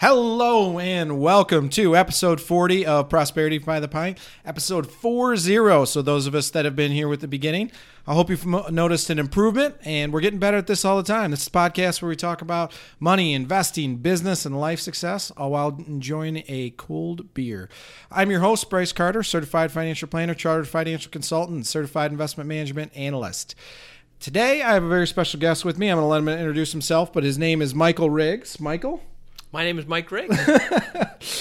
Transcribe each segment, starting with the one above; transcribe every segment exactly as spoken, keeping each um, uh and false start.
Hello and welcome to episode forty of Prosperity by the Pint, episode forty. So those of us that have been here with the beginning, I hope you've noticed an improvement, and we're getting better at this all the time. This is a podcast where we talk about money, investing, business, and life success, all while enjoying a cold beer. I'm your host, Bryce Carter, certified financial planner, chartered financial consultant, and certified investment management analyst. Today, I have a very special guest with me. I'm going to let him introduce himself, but his name is Michael Riggs. Michael? My name is Mike Riggs.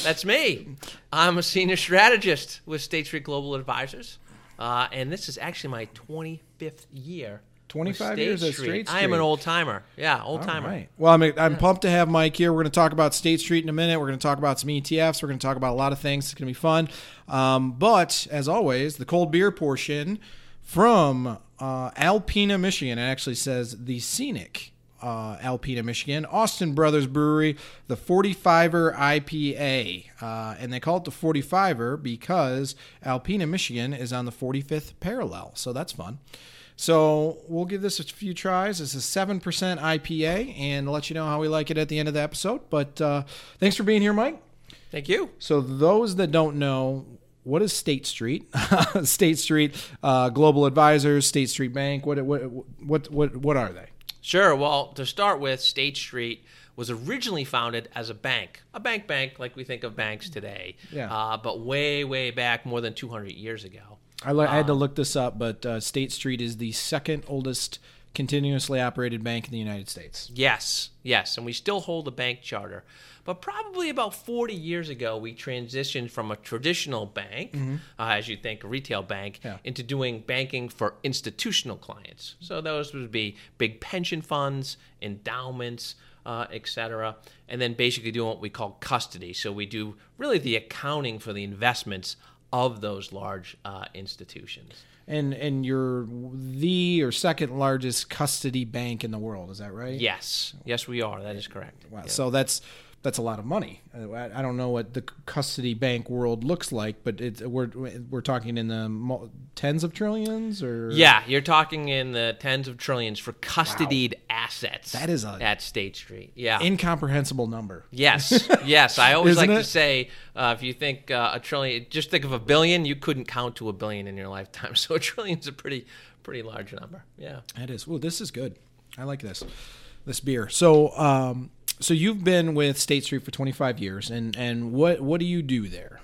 That's me. I'm a senior strategist with State Street Global Advisors, uh, and this is actually my twenty-fifth year. twenty-five years at State Street. I am an old-timer. Yeah, old-timer. All right. Well, I'm, I'm yeah. pumped to have Mike here. We're going to talk about State Street in a minute. We're going to talk about some E T Fs. We're going to talk about a lot of things. It's going to be fun. Um, but, as always, the cold beer portion from uh, Alpena, Michigan. It actually says the Scenic Uh, Alpena, Michigan, Austin Brothers Brewery, the forty-fiver I P A. Uh, and they call it the forty-fiver because Alpena, Michigan is on the forty-fifth parallel. So that's fun. So we'll give this a few tries. It's a seven percent I P A, and I'll let you know how we like it at the end of the episode. But uh, thanks for being here, Mike. Thank you. So those that don't know, what is State Street? State Street uh, Global Advisors, State Street Bank. What what what what, what are they? Sure. Well, to start with, State Street was originally founded as a bank, a bank bank like we think of banks today, yeah. uh, but way, way back more than two hundred years ago. I, li- um, I had to look this up, but uh, State Street is the second oldest continuously operated bank in the United States. Yes, yes, and we still hold a bank charter. But probably about forty years ago, we transitioned from a traditional bank, mm-hmm. uh, as you think, a retail bank, yeah. into doing banking for institutional clients. So those would be big pension funds, endowments, uh, et cetera, and then basically doing what we call custody. So we do really the accounting for the investments of those large uh, institutions. And and you're the or second largest custody bank in the world, is that right? Yes. Yes, we are. That is correct. Wow. Yeah. So that's... That's a lot of money. I don't know what the custody bank world looks like, but it's, we're we're talking in the tens of trillions, or yeah, you're talking in the tens of trillions for custodied wow. assets. That is a at State Street, yeah, incomprehensible number. Yes, yes. I always like it? to say, uh, if you think uh, a trillion, just think of a billion. You couldn't count to a billion in your lifetime, so a trillion is a pretty pretty large number. Yeah, that is. Well, this is good. I like this this beer. So. Um, So you've been with State Street for twenty-five years, and, and what, what do you do there?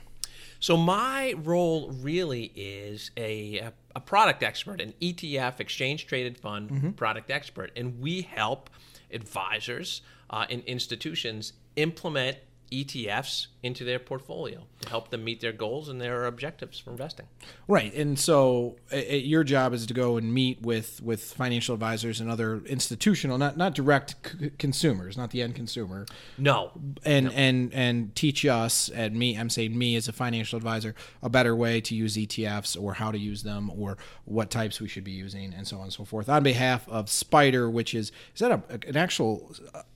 So my role really is a a product expert, an E T F, exchange-traded fund mm-hmm. product expert, and we help advisors uh, and institutions implement E T Fs into their portfolio to help them meet their goals and their objectives for investing. Right. And so it, it, your job is to go and meet with, with financial advisors and other institutional, not not direct c- consumers, not the end consumer. No. And, no. and and teach us, and me, I'm saying me as a financial advisor, a better way to use E T Fs or how to use them or what types we should be using and so on and so forth. On behalf of SPDR, which is, is that a, an actual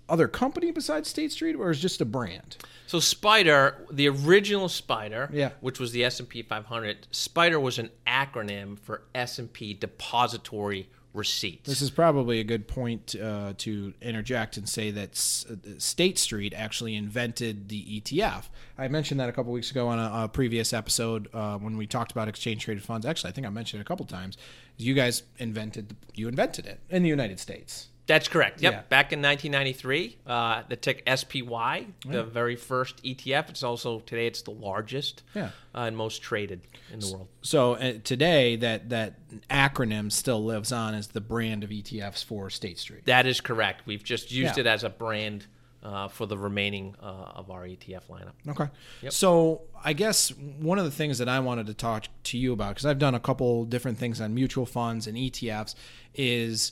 other company besides State Street, or is it just a brand? So SPDR, the original SPDR, yeah. which was the S and P five hundred, SPDR was an acronym for S and P Depository Receipts. This is probably a good point uh, to interject and say that S- State Street actually invented the E T F. I mentioned that a couple weeks ago on a, a previous episode uh, when we talked about exchange-traded funds. Actually, I think I mentioned it a couple times. You guys invented you invented it in the United States. That's correct. Yep. Yeah. Back in nineteen ninety-three, uh, the tick S P Y, yeah. the very first E T F. It's also today it's the largest yeah. uh, and most traded in the world. So uh, today that that acronym still lives on as the brand of E T Fs for State Street. That is correct. We've just used yeah. it as a brand uh, for the remaining uh, of our E T F lineup. Okay. Yep. So I guess one of the things that I wanted to talk to you about, because I've done a couple different things on mutual funds and E T Fs, is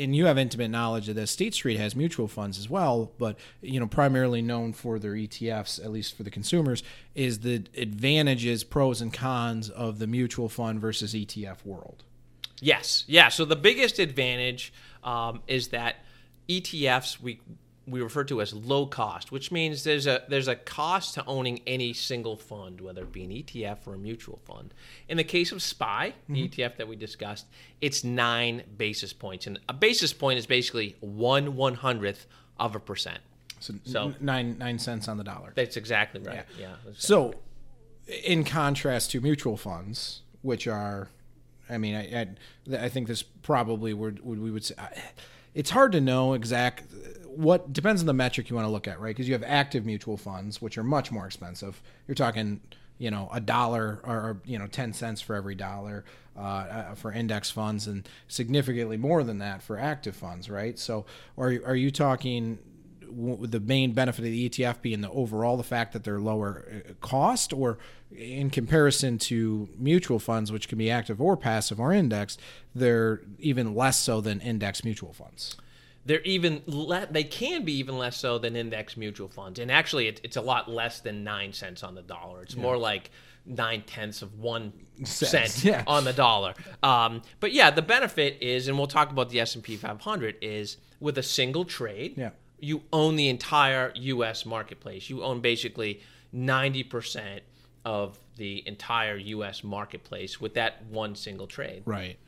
and you have intimate knowledge of this. State Street has mutual funds as well, but you know, primarily known for their E T Fs, at least for the consumers, is the advantages, pros and cons of the mutual fund versus E T F world. Yes, yeah. So the biggest advantage um, is that E T Fs we we refer to as low cost, which means there's a there's a cost to owning any single fund, whether it be an E T F or a mutual fund. In the case of S P Y, the mm-hmm. E T F that we discussed, it's nine basis points. And a basis point is basically one one-hundredth of a percent. So, so nine nine cents on the dollar. That's exactly right. Yeah. yeah exactly. So, in contrast to mutual funds, which are, I mean, I I, I think this probably would we would say, it's hard to know exact what depends on the metric you want to look at, right? Because you have active mutual funds, which are much more expensive. You're talking, you know, a dollar or, you know, ten cents for every dollar uh, for index funds, and significantly more than that for active funds, right? So are you, are you talking the main benefit of the E T F being the overall, the fact that they're lower cost, or in comparison to mutual funds, which can be active or passive or indexed, they're even less so than index mutual funds? They're even le- they can be even less so than index mutual funds. And actually, it, it's a lot less than nine cents on the dollar. It's yeah. more like nine-tenths of one cent, cent yeah. on the dollar. Um, but, yeah, the benefit is, and we'll talk about the S and P five hundred, is with a single trade, yeah. you own the entire U S marketplace. You own basically ninety percent of the entire U S marketplace with that one single trade. Right.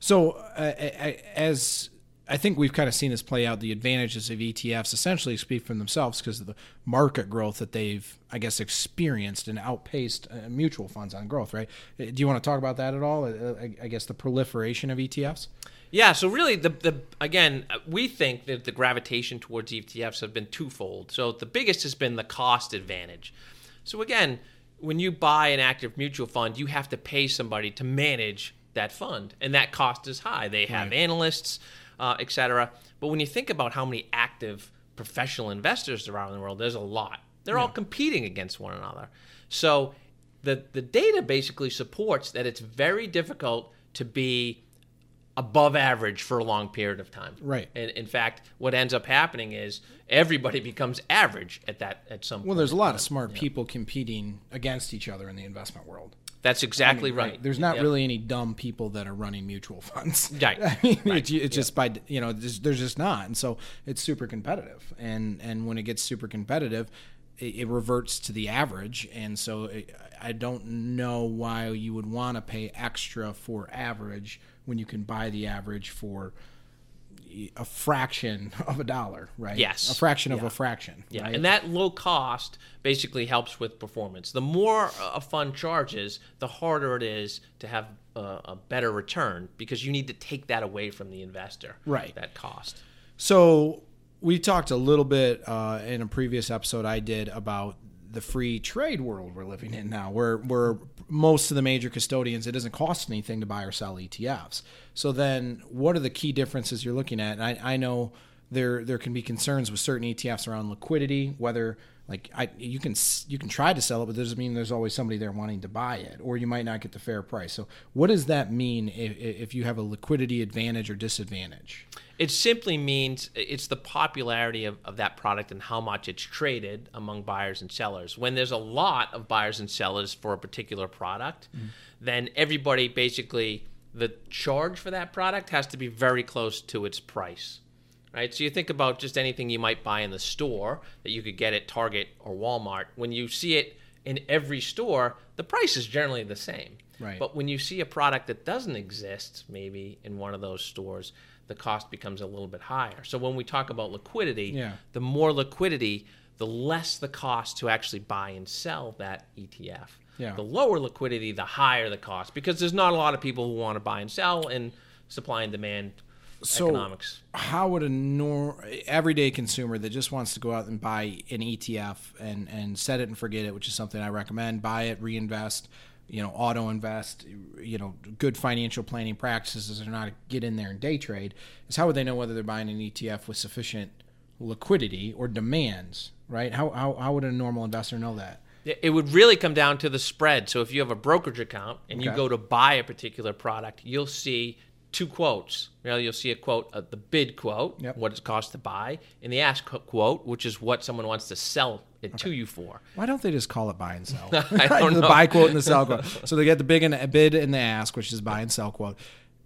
So, uh, I, I, as... I think we've kind of seen this play out, the advantages of E T Fs essentially speak for themselves because of the market growth that they've, I guess, experienced and outpaced uh, mutual funds on growth, right? Do you want to talk about that at all? I, I guess the proliferation of E T Fs? Yeah, so really, the the again, we think that the gravitation towards E T Fs have been twofold. So the biggest has been the cost advantage. So again, when you buy an active mutual fund, you have to pay somebody to manage that fund, and that cost is high. They have right. analysts, Uh, et cetera. But when you think about how many active professional investors there are in the world, there's a lot. They're yeah. all competing against one another. So the the data basically supports that it's very difficult to be above average for a long period of time. Right. And in fact, what ends up happening is everybody becomes average at that at some well, point. Well, there's a lot of smart yeah. people competing against each other in the investment world. That's exactly I mean, right. right. There's not yep. really any dumb people that are running mutual funds. Right. I mean, right. It's, it's yep. just by, you know, there's, there's just not. And so it's super competitive. And and when it gets super competitive, it, it reverts to the average. And so it, I don't know why you would want to pay extra for average when you can buy the average for a fraction of a dollar, right? Yes. A fraction yeah. of a fraction. Yeah. Right? And that low cost basically helps with performance. The more a fund charges, the harder it is to have a, a better return because you need to take that away from the investor. Right. That cost. So we talked a little bit uh, in a previous episode I did about the free trade world we're living in now, where where most of the major custodians, it doesn't cost anything to buy or sell E T Fs. So then what are the key differences you're looking at? And I, I know there there can be concerns with certain E T Fs around liquidity, whether like I you can you can try to sell it, but it doesn't mean there's always somebody there wanting to buy it, or you might not get the fair price. So what does that mean if, if you have a liquidity advantage or disadvantage? It simply means it's the popularity of, of that product and how much it's traded among buyers and sellers. When there's a lot of buyers and sellers for a particular product, mm-hmm. then everybody basically, the charge for that product has to be very close to its price, right? So you think about just anything you might buy in the store that you could get at Target or Walmart. When you see it in every store, the price is generally the same. Right. But when you see a product that doesn't exist, maybe in one of those stores, the cost becomes a little bit higher. So when we talk about liquidity, yeah. the more liquidity, the less the cost to actually buy and sell that E T F. Yeah. The lower liquidity, the higher the cost, because there's not a lot of people who want to buy and sell, and supply and demand so economics. How would a nor- everyday consumer that just wants to go out and buy an E T F and, and set it and forget it, which is something I recommend, buy it, reinvest, you know, auto invest, you know, good financial planning practices are not get in there and day trade, is how would they know whether they're buying an E T F with sufficient liquidity or demands, right? How, how, how would a normal investor know that? It would really come down to the spread. So if you have a brokerage account and okay. you go to buy a particular product, you'll see two quotes. You know, you'll see a quote, uh, the bid quote, yep. what it costs to buy, and the ask quote, which is what someone wants to sell it okay. to you for. Why don't they just call it buy and sell? I don't know. The buy quote and the sell quote. So they get the big and the bid and the ask, which is buy and sell quote.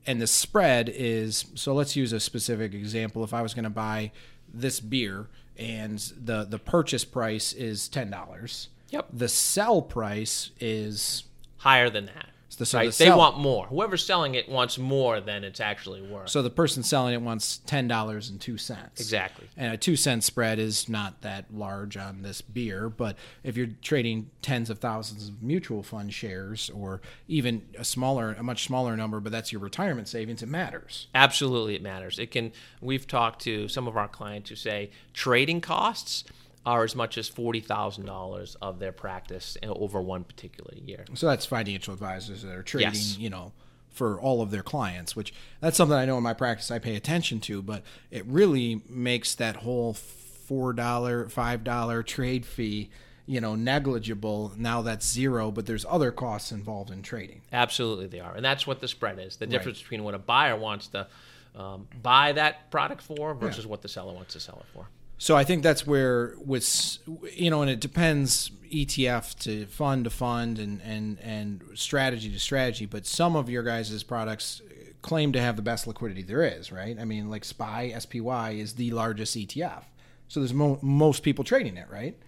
And the spread is, so let's use a specific example. If I was going to buy this beer and the, the purchase price is ten dollars, yep. the sell price is higher than that. So the, so right? the sell- they want more. Whoever's selling it wants more than it's actually worth. So the person selling it wants ten dollars and two cents. Exactly. And a two cent spread is not that large on this beer, but if you're trading tens of thousands of mutual fund shares or even a smaller, a much smaller number, but that's your retirement savings, it matters. Absolutely it matters. It can. We've talked to some of our clients who say trading costs are as much as forty thousand dollars of their practice over one particular year. So that's financial advisors that are trading, yes. you know, for all of their clients, which that's something I know in my practice I pay attention to, but it really makes that whole four dollars, five dollars trade fee, you know, negligible. Now that's zero, but there's other costs involved in trading. Absolutely they are. And that's what the spread is. The difference right. between what a buyer wants to um, buy that product for versus yeah. what the seller wants to sell it for. So I think that's where, with you know, and it depends E T F to fund to fund and, and, and strategy to strategy, but some of your guys' products claim to have the best liquidity there is, right? I mean, like S P Y, S P Y is the largest E T F. So there's mo- most people trading it, right?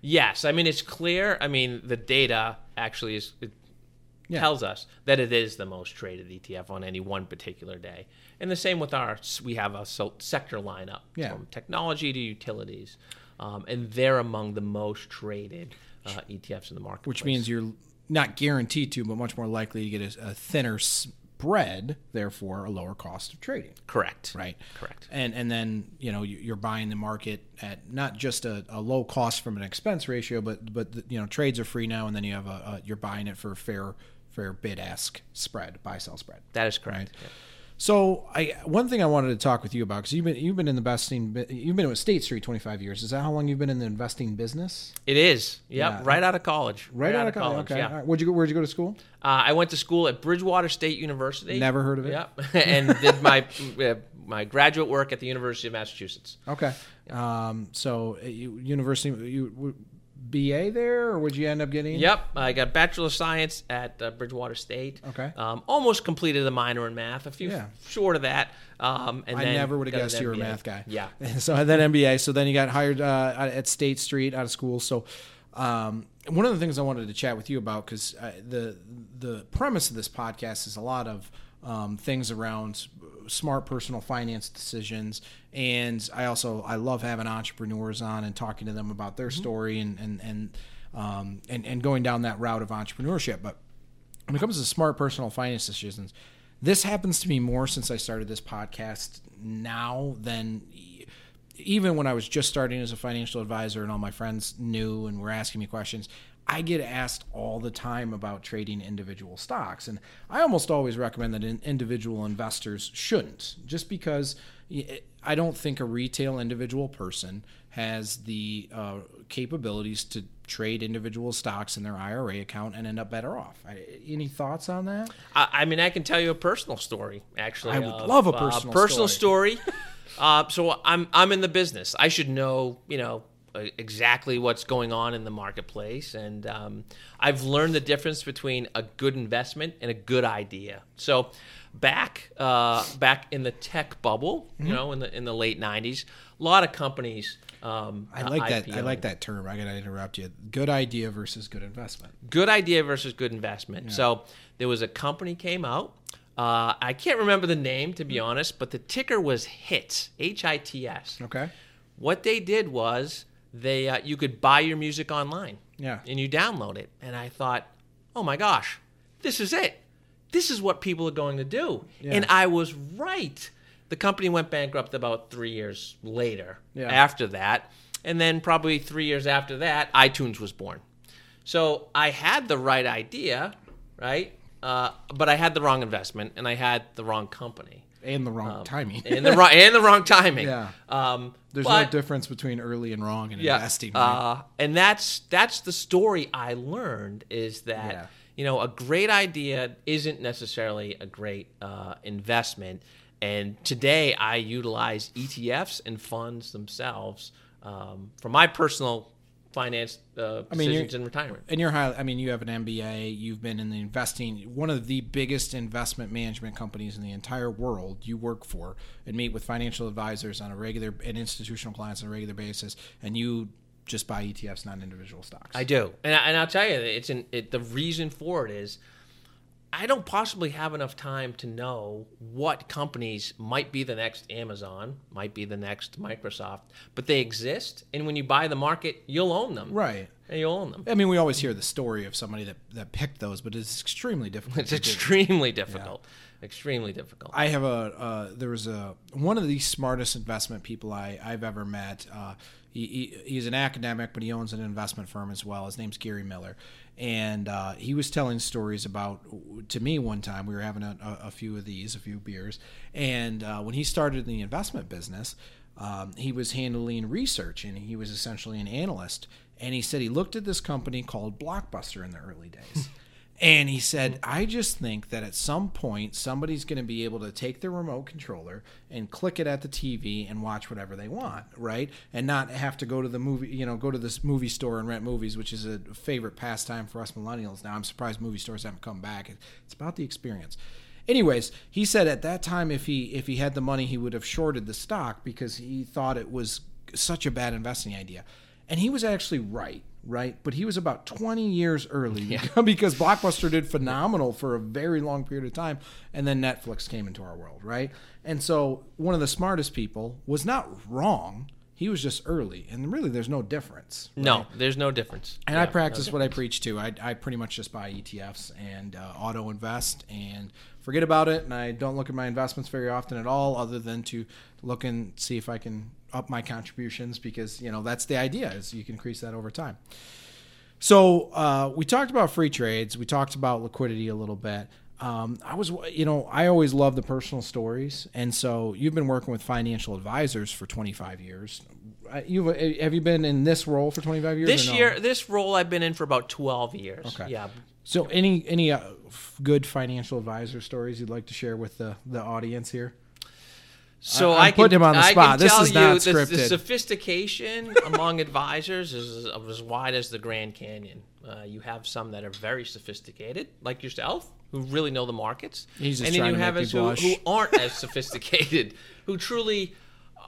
Yes. I mean, it's clear. I mean, the data actually is it yeah. tells us that it is the most traded E T F on any one particular day. And the same with our, we have a sector lineup yeah. from technology to utilities, um, and they're among the most traded uh, E T Fs in the market. Which means you're not guaranteed to, but much more likely to get a, a thinner spread, therefore a lower cost of trading. Correct. Right. Correct. And and then you know you're buying the market at not just a, a low cost from an expense ratio, but but the, you know trades are free now, and then you have a, a you're buying it for a fair fair bid-ask spread, buy-sell spread. That is correct. Right? Yeah. So I one thing I wanted to talk with you about, because you've been you've been in the investing you've been with State Street twenty-five years. Is that how long you've been in the investing business? It is. Yep, yeah, right out of college. Right, right out, out of college. college okay. Yeah. All right. Where'd you go, where'd you go to school? Uh, I went to school at Bridgewater State University. Never heard of it. Yep, and did my uh, my graduate work at the University of Massachusetts. Okay. Yeah. Um. So you, university you. B A there, or would you end up getting? Yep, I got a Bachelor of Science at uh, Bridgewater State. Okay. Um, almost completed a minor in math, a few yeah. f- short of that. Um, and I then never would have guessed you were a math guy. Yeah. So I had that M B A, so then you got hired uh, at State Street out of school. So um, one of the things I wanted to chat with you about, because uh, the, the premise of this podcast is a lot of um, things around smart personal finance decisions, and I also I love having entrepreneurs on and talking to them about their mm-hmm. story and and and, um, and and going down that route of entrepreneurship. But when it comes to smart personal finance decisions, this happens to me more since I started this podcast now than even when I was just starting as a financial advisor and all my friends knew and were asking me questions. I get asked all the time about trading individual stocks, and I almost always recommend that individual investors shouldn't, just because I don't think a retail individual person has the uh, capabilities to trade individual stocks in their I R A account and end up better off. I, any thoughts on that? I, I mean, I can tell you a personal story, actually. I would uh, love a personal, uh, personal story. Personal story. uh, so I'm I'm in the business. I should know, you know, exactly what's going on in the marketplace, and um, I've learned the difference between a good investment and a good idea. So, back uh, back in the tech bubble, mm-hmm. you know, in the in the late nineties, a lot of companies. Um, I like that. I like that term. I gotta interrupt you. Good idea versus good investment. Good idea versus good investment. Yeah. So there was a company came out. Uh, I can't remember the name, to be mm-hmm. honest, but the ticker was HITS. H I T S. Okay. What they did was, They, uh, you could buy your music online, yeah, and you download it. And I thought, oh my gosh, this is it. This is what people are going to do. Yeah. And I was right. The company went bankrupt about three years later. Yeah. After that, and then probably three years after that, iTunes was born. So I had the right idea, right? Uh, but I had the wrong investment, and I had the wrong company. And the wrong um, timing. and the wrong and the wrong timing. Yeah. Um, There's but, no difference between early and wrong in yeah, investing. Right? Uh, and that's that's the story I learned, is that yeah. you know a great idea isn't necessarily a great uh, investment. And today I utilize E T Fs and funds themselves um, for my personal finance uh, decisions in retirement. And you're highly, I mean, you have an M B A, you've been in the investing, one of the biggest investment management companies in the entire world you work for, and meet with financial advisors on a regular, and institutional clients on a regular basis, and you just buy E T Fs, not individual stocks. I do. And, I, and I'll tell you, it's an, it, the reason for it is I don't possibly have enough time to know what companies might be the next Amazon, might be the next Microsoft, but they exist. And when you buy the market, you'll own them. Right. And you'll own them. I mean, we always hear the story of somebody that, that picked those, but it's extremely difficult. It's extremely do. difficult. Yeah. Extremely difficult. I have a, uh, there was a, one of the smartest investment people I, I've ever met. Uh, he, he, he's an academic, but he owns an investment firm as well. His name's Gary Miller. And uh, he was telling stories about, to me one time, we were having a, a few of these, a few beers. And uh, when he started the investment business, um, he was handling research, and he was essentially an analyst. And he said he looked at this company called Blockbuster in the early days. And he said, I just think that at some point, somebody's going to be able to take their remote controller and click it at the T V and watch whatever they want, right? And not have to go to the movie, you know, go to this movie store and rent movies, which is a favorite pastime for us millennials. Now, I'm surprised movie stores haven't come back. It's about the experience. Anyways, he said at that time, if he if he had the money, he would have shorted the stock because he thought it was such a bad investing idea. And he was actually right. Right, but he was about twenty years early yeah. because Blockbuster did phenomenal for a very long period of time, and then Netflix came into our world, right? And so one of the smartest people was not wrong. He was just early, and really there's no difference. Right? No, there's no difference. And yeah, I practice no what I preach to. I, I pretty much just buy E T Fs and uh, auto invest and forget about it, and I don't look at my investments very often at all other than to look and see if I can up my contributions because, you know, that's the idea is you can increase that over time. So uh, we talked about free trades. We talked about liquidity a little bit. Um, I was, you know, I always love the personal stories. And so you've been working with financial advisors for twenty-five years. You've, have you been in this role for twenty-five years? This or no? year, this role I've been in for about twelve years. Okay. Yeah. So any, any uh, good financial advisor stories you'd like to share with the, the audience here? So I, I put him on the spot. This is not scripted. The, the sophistication among advisors is as wide as the Grand Canyon. Uh, you have some that are very sophisticated, like yourself, who really know the markets, He's just and then you have us who, who aren't as sophisticated, who truly,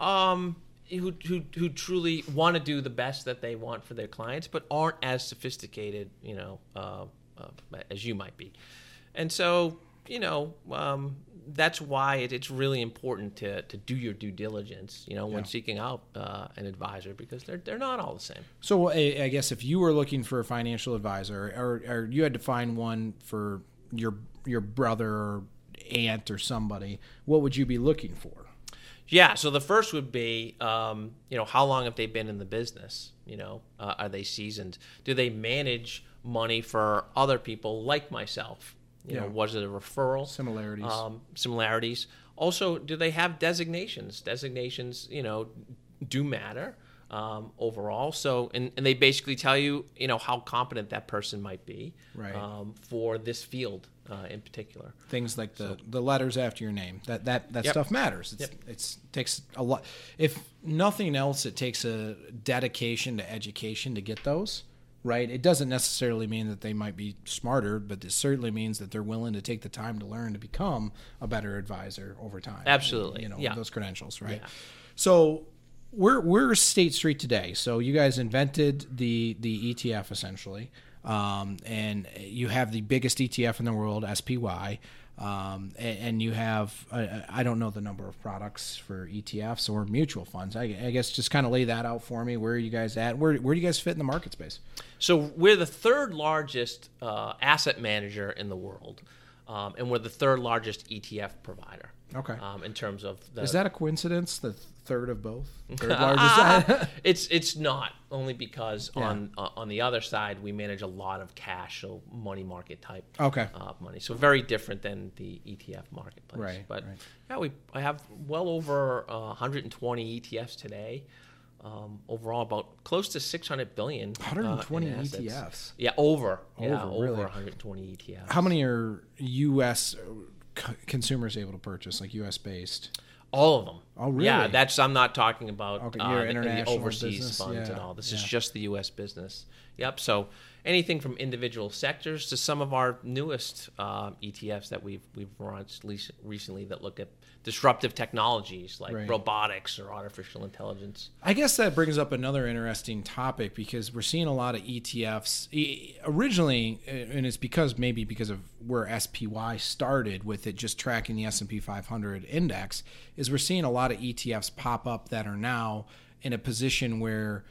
um, who who who truly want to do the best that they want for their clients, but aren't as sophisticated, you know, uh, uh, as you might be, and so you know. Um, That's why it, it's really important to, to do your due diligence, you know, when yeah. seeking out uh, an advisor because they're they're not all the same. So I, I guess if you were looking for a financial advisor, or, or you had to find one for your your brother or aunt or somebody, what would you be looking for? Yeah, so the first would be, um, you know, how long have they been in the business? You know, uh, are they seasoned? Do they manage money for other people like myself? You yeah. know, was it a referral? Similarities. Um, similarities. Also, do they have designations? Designations, you know, do matter um, overall. So, and, and they basically tell you, you know, how competent that person might be right. um, for this field uh, in particular. Things like the, so, the letters after your name. That that, that yep. stuff matters. It's, yep. it's takes a lot. If nothing else, it takes a dedication to education to get those. Right. It doesn't necessarily mean that they might be smarter, but it certainly means that they're willing to take the time to learn to become a better advisor over time. Absolutely. You know, yeah. those credentials. Right. Yeah. So we're we're State Street today. So you guys invented the the E T F essentially. Um, and you have the biggest E T F in the world, S P Y. Um, and, and you have, uh, I don't know the number of products for E T Fs or mutual funds. I, I guess just kind of lay that out for me. Where are you guys at? Where where do you guys fit in the market space? So we're the third largest uh, asset manager in the world, um, and we're the third largest E T F provider. Okay. Um, in terms of the... Is that a coincidence, the third of both? Third largest? it's it's not, only because yeah. on uh, on the other side, we manage a lot of cash, so money market type okay. uh, money. So very different than the E T F marketplace. Right, but right. yeah, we I have well over uh, one hundred twenty E T Fs today. Um, overall, about close to six hundred billion. one hundred twenty uh, E T Fs? Yeah, over. Over, yeah, really? Over one hundred twenty E T Fs. How many are U S consumers able to purchase, like U S based? All of them. Oh, really? Yeah, that's, I'm not talking about okay, uh, the, the overseas business. funds yeah. and all. This yeah. is just the U S business. Yep. So anything from individual sectors to some of our newest uh, E T Fs that we've we've launched recently that look at disruptive technologies like right. robotics or artificial intelligence. I guess that brings up another interesting topic because we're seeing a lot of E T Fs originally, and it's because maybe because of where S P Y started with it just tracking the S and P five hundred index, is we're seeing a lot of E T Fs pop up that are now in a position where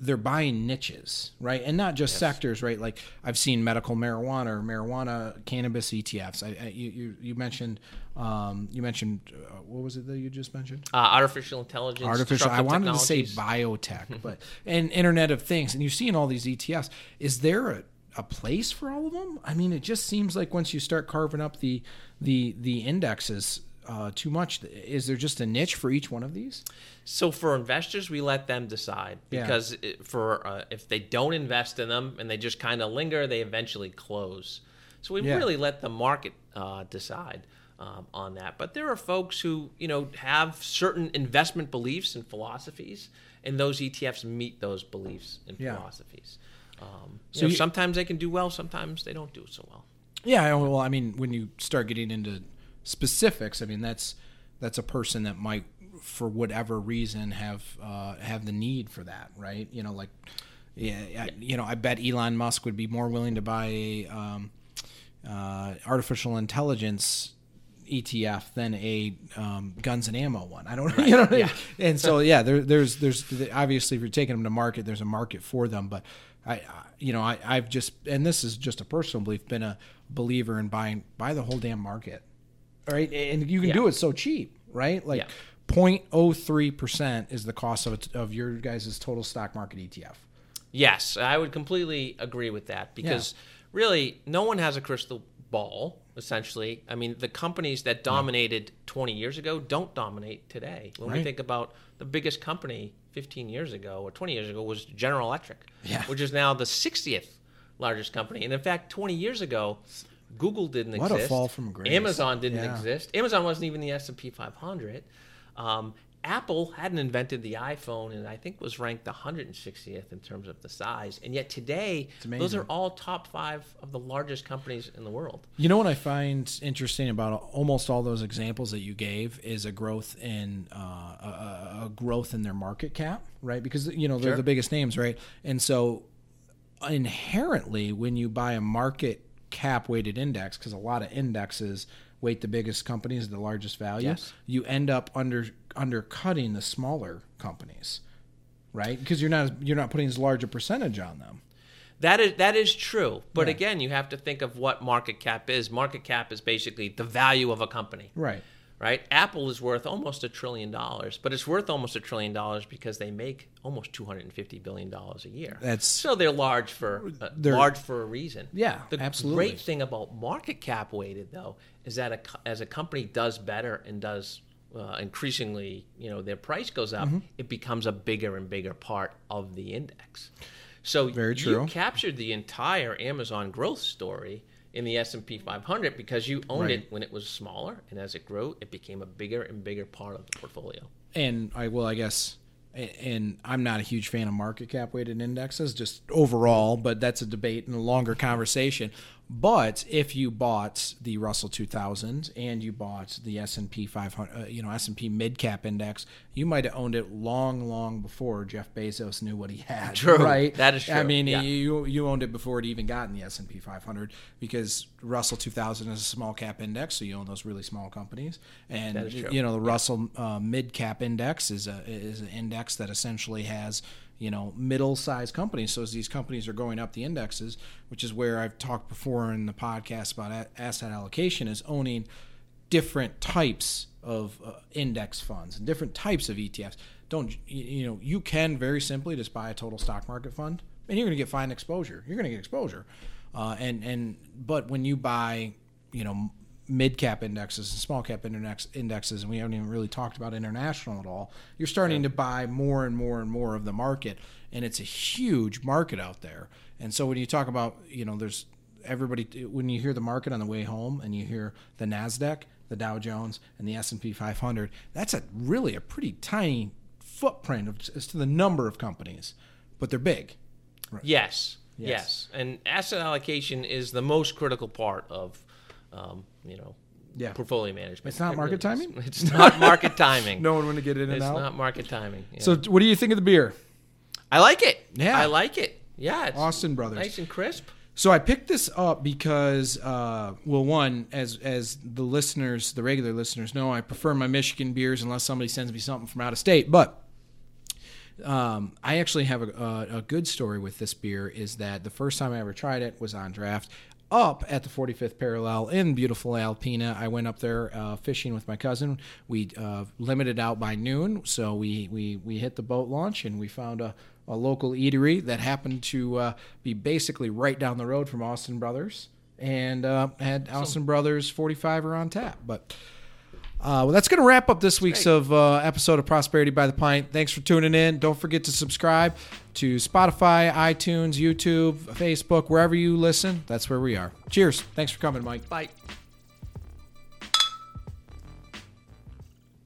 they're buying niches, right? And not just yes. sectors, right? Like I've seen medical marijuana or marijuana cannabis E T Fs. I, I you, you, you mentioned, um, you mentioned, uh, what was it that you just mentioned? Uh, artificial intelligence. Artificial. I wanted to say biotech, but and Internet of Things. And you're seeing all these E T Fs. Is there a, a place for all of them? I mean, it just seems like once you start carving up the, the, the indexes, Uh, too much. Is there just a niche for each one of these? So for investors, we let them decide because yeah. it, for uh, if they don't invest in them and they just kind of linger, they eventually close. So we yeah. really let the market uh, decide um, on that. But there are folks who, you know, have certain investment beliefs and philosophies, and those E T Fs meet those beliefs and yeah. philosophies. Um, so you, sometimes they can do well, sometimes they don't do so well. Yeah. Well, I mean, when you start getting into specifics, I mean, that's that's a person that might, for whatever reason, have uh, have the need for that, right? You know, like, yeah, I, you know, I bet Elon Musk would be more willing to buy a um, uh, artificial intelligence E T F than a um, guns and ammo one. I don't right. you know, yeah. and so yeah, there, there's there's obviously if you're taking them to market, there's a market for them, but I, I you know, I, I've just, and this is just a personal belief, been a believer in buying buy the whole damn market. Right, and you can yeah. do it so cheap, right? Like zero point zero three percent is the cost of a, of your guys' total stock market E T F. Yes, I would completely agree with that because yeah. really no one has a crystal ball, essentially. I mean, the companies that dominated yeah. twenty years ago don't dominate today. When right. we think about the biggest company fifteen years ago or twenty years ago was General Electric, yeah. which is now the sixtieth largest company. And in fact, twenty years ago, Google didn't what exist. What a fall from grace. Amazon didn't yeah. exist. Amazon wasn't even the S and P five hundred. Um, Apple hadn't invented the iPhone, and I think was ranked one hundred sixtieth in terms of the size. And yet today, those are all top five of the largest companies in the world. You know what I find interesting about almost all those examples that you gave is a growth in uh, a, a growth in their market cap, right? Because you know they're sure. the biggest names, right? And so inherently, when you buy a market cap weighted index, because a lot of indexes weight the biggest companies, the largest value, yes. you end up under undercutting the smaller companies, right? Because you're not you're not putting as large a percentage on them. That is that is true, but yeah. again, you have to think of what market cap is. Market cap is basically the value of a company, right? Right. Apple is worth almost a trillion dollars, but it's worth almost a trillion dollars because they make almost two hundred and fifty billion dollars a year. That's so they're large for uh, they're, large for a reason. Yeah, the absolutely. Great thing about market cap weighted though is that a, as a company does better and does uh, increasingly, you know, their price goes up, mm-hmm. it becomes a bigger and bigger part of the index. So Very true. You captured the entire Amazon growth story in the S and P five hundred because you owned right. it when it was smaller, and as it grew, it became a bigger and bigger part of the portfolio. And I will, I guess, and I'm not a huge fan of market cap weighted indexes, just overall, but that's a debate and a longer conversation. But if you bought the Russell two thousand and you bought the S and P five hundred, uh, you know, S and P mid-cap index, you might have owned it long, long before Jeff Bezos knew what he had. True. Right? That is true. I mean, yeah. you you owned it before it even got in the S and P five hundred because Russell two thousand is a small cap index, so you own those really small companies. And, that is true. You know, the yeah. Russell uh, mid-cap index is a is an index that essentially has, you know, middle-sized companies. So as these companies are going up the indexes, which is where I've talked before in the podcast about asset allocation, is owning different types of uh, index funds and different types of E T Fs. Don't you know? You can very simply just buy a total stock market fund, and you're going to get fine exposure. You're going to get exposure, uh, and and but when you buy, you know, mid-cap indexes and small-cap index indexes, and we haven't even really talked about international at all, you're starting yeah. to buy more and more and more of the market, and it's a huge market out there. And so when you talk about, you know, there's everybody, when you hear the market on the way home and you hear the NASDAQ, the Dow Jones, and the S and P five hundred, that's a really a pretty tiny footprint of, as to the number of companies, but they're big. Right. Yes. Yes. yes. And asset allocation is the most critical part of, um, you know, yeah. portfolio management. It's not it market really timing? Is. It's not market timing. Knowing when to get in and it's out? It's not market timing. Yeah. So what do you think of the beer? I like it. Yeah. I like it. Yeah. It's Austin Brothers. Nice and crisp. So I picked this up because, uh, well, one, as as the listeners, the regular listeners know, I prefer my Michigan beers unless somebody sends me something from out of state. But um, I actually have a, a, a good story with this beer is that the first time I ever tried it was on draft up at the forty-fifth parallel in beautiful Alpena. I went up there uh, fishing with my cousin. We uh, limited out by noon, so we, we, we hit the boat launch and we found a, a local eatery that happened to uh, be basically right down the road from Austin Brothers, and uh, had Austin so, Brothers forty-fiver on tap. But uh, well, that's going to wrap up this week's of uh, episode of Prosperity by the Pint. Thanks for tuning in. Don't forget to subscribe to Spotify, iTunes, YouTube, Facebook, wherever you listen. That's where we are. Cheers. Thanks for coming, Mike. Bye.